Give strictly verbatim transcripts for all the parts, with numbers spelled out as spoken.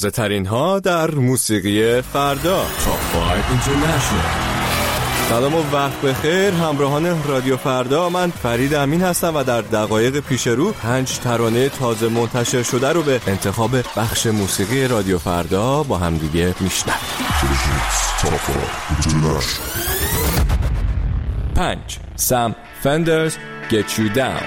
تازه ترین ها در موسیقی فردا. سلام و وقت بخیر همراهان رادیو فردا، من فرید امین هستم و در دقایق پیش رو پنج ترانه تازه منتشر شده رو به انتخاب بخش موسیقی رادیو فردا با همدیگه میشنویم. پنج، Sam Fender's Get You Down.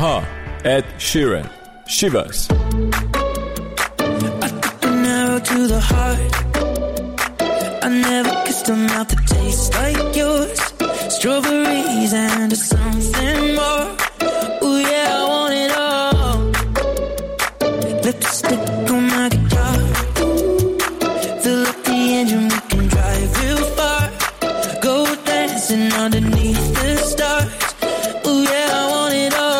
Aha, Ed Sheeran, Shivers. I took an arrow to the heart. I never kissed a mouth that tastes like yours. Strawberries and something more. Ooh yeah, I want it all. Lipstick on my guitar. Fill up the engine, we can drive real far. Go dancing underneath the stars. Ooh yeah, I want it all.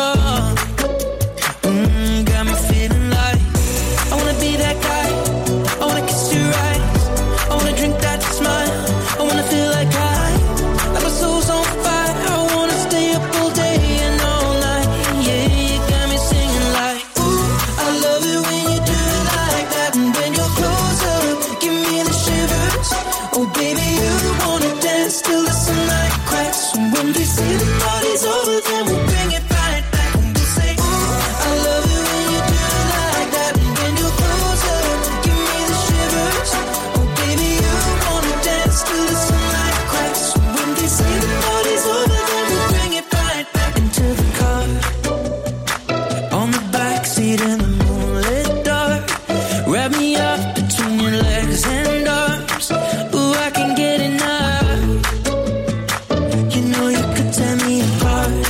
You know you could tear me apart.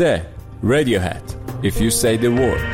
سه Radiohead If You Say The Word.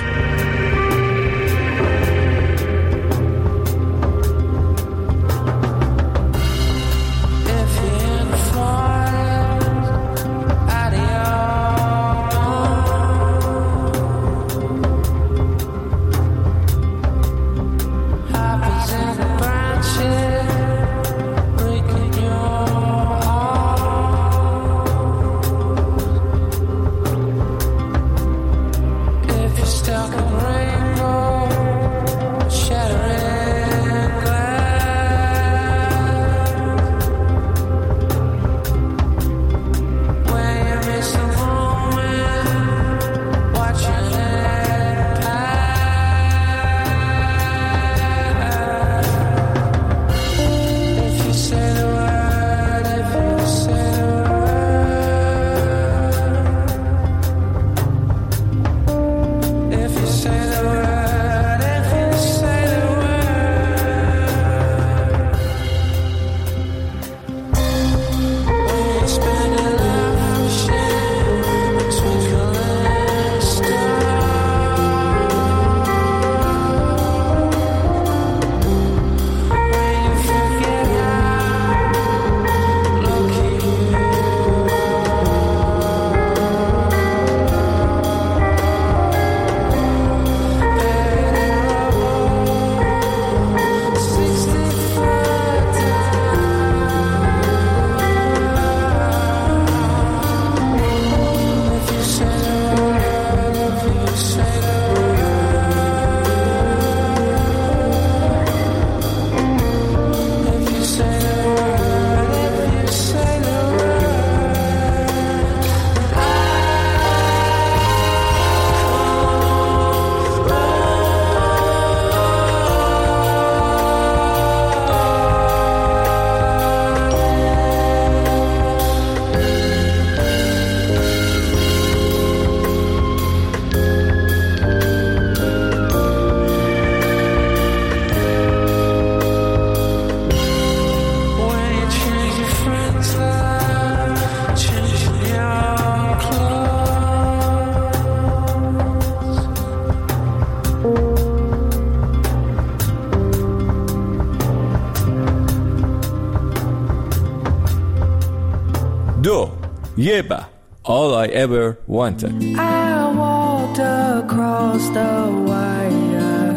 Yeba, All I Ever Wanted. I walked across the wire,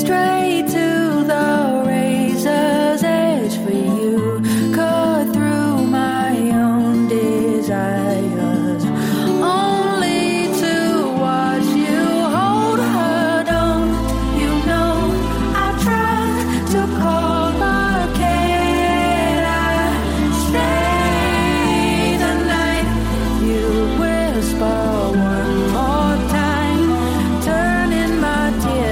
straight to the razor's edge for you, cut through my own desires, only to watch you hold her. Don't you know I tried to call but can't I stay? One more time, turning my tears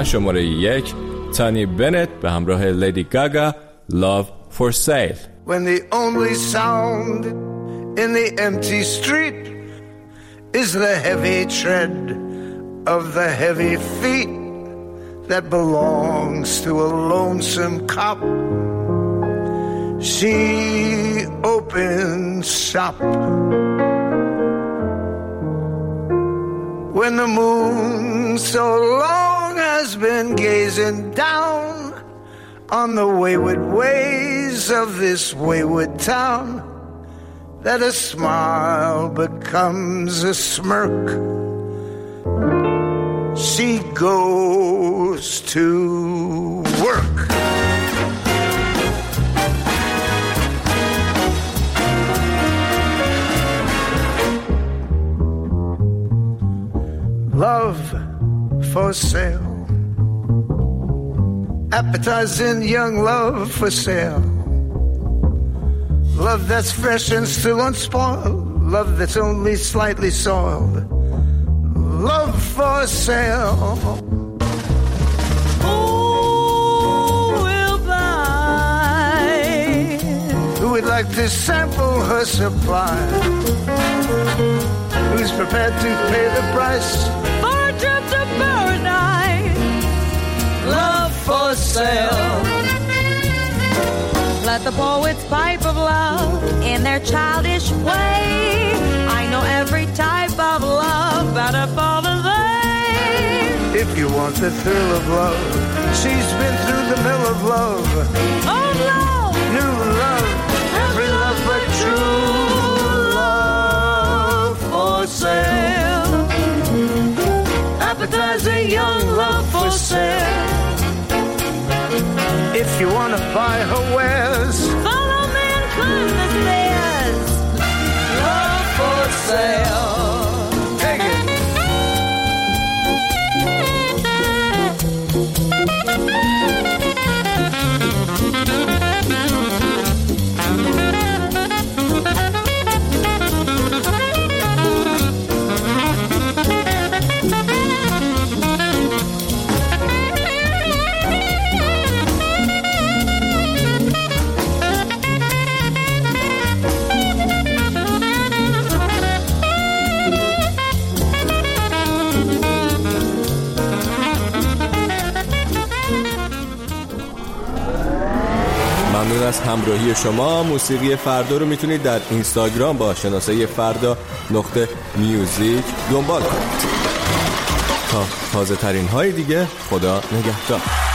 و شماره یک تانی بنت به همراه لیدی گاگا Love for Sale. When the only sound in the empty street is the heavy tread of the heavy feet that belongs to a lonesome cop. She opens shop. When the moon so long has been gazing down on the wayward ways of this wayward town, that a smile becomes a smirk. She goes to work. Love for sale. Appetizing young love for sale. Love that's fresh and still unspoiled. Love that's only slightly soiled. Love for sale. Who will buy? Who would like to sample her supply? Who's prepared to pay the price for a trip to paradise? Love for sale. Let the poets pipe of love in their childish way. I know every type of love better for the day. If you want the thrill of love, she's been through the mill of love. Old love, new love, every love but true love for sale. Appetizing young love for sale. If you want to buy her wares, follow me and climb the stairs. Love for sale. Take ممنون از همراهی شما. موسیقی فردا رو میتونید در اینستاگرام با شناسه فردا نقطه میوزیک دنبال کنید. تا تازه ترین های دیگه، خدا نگهدار.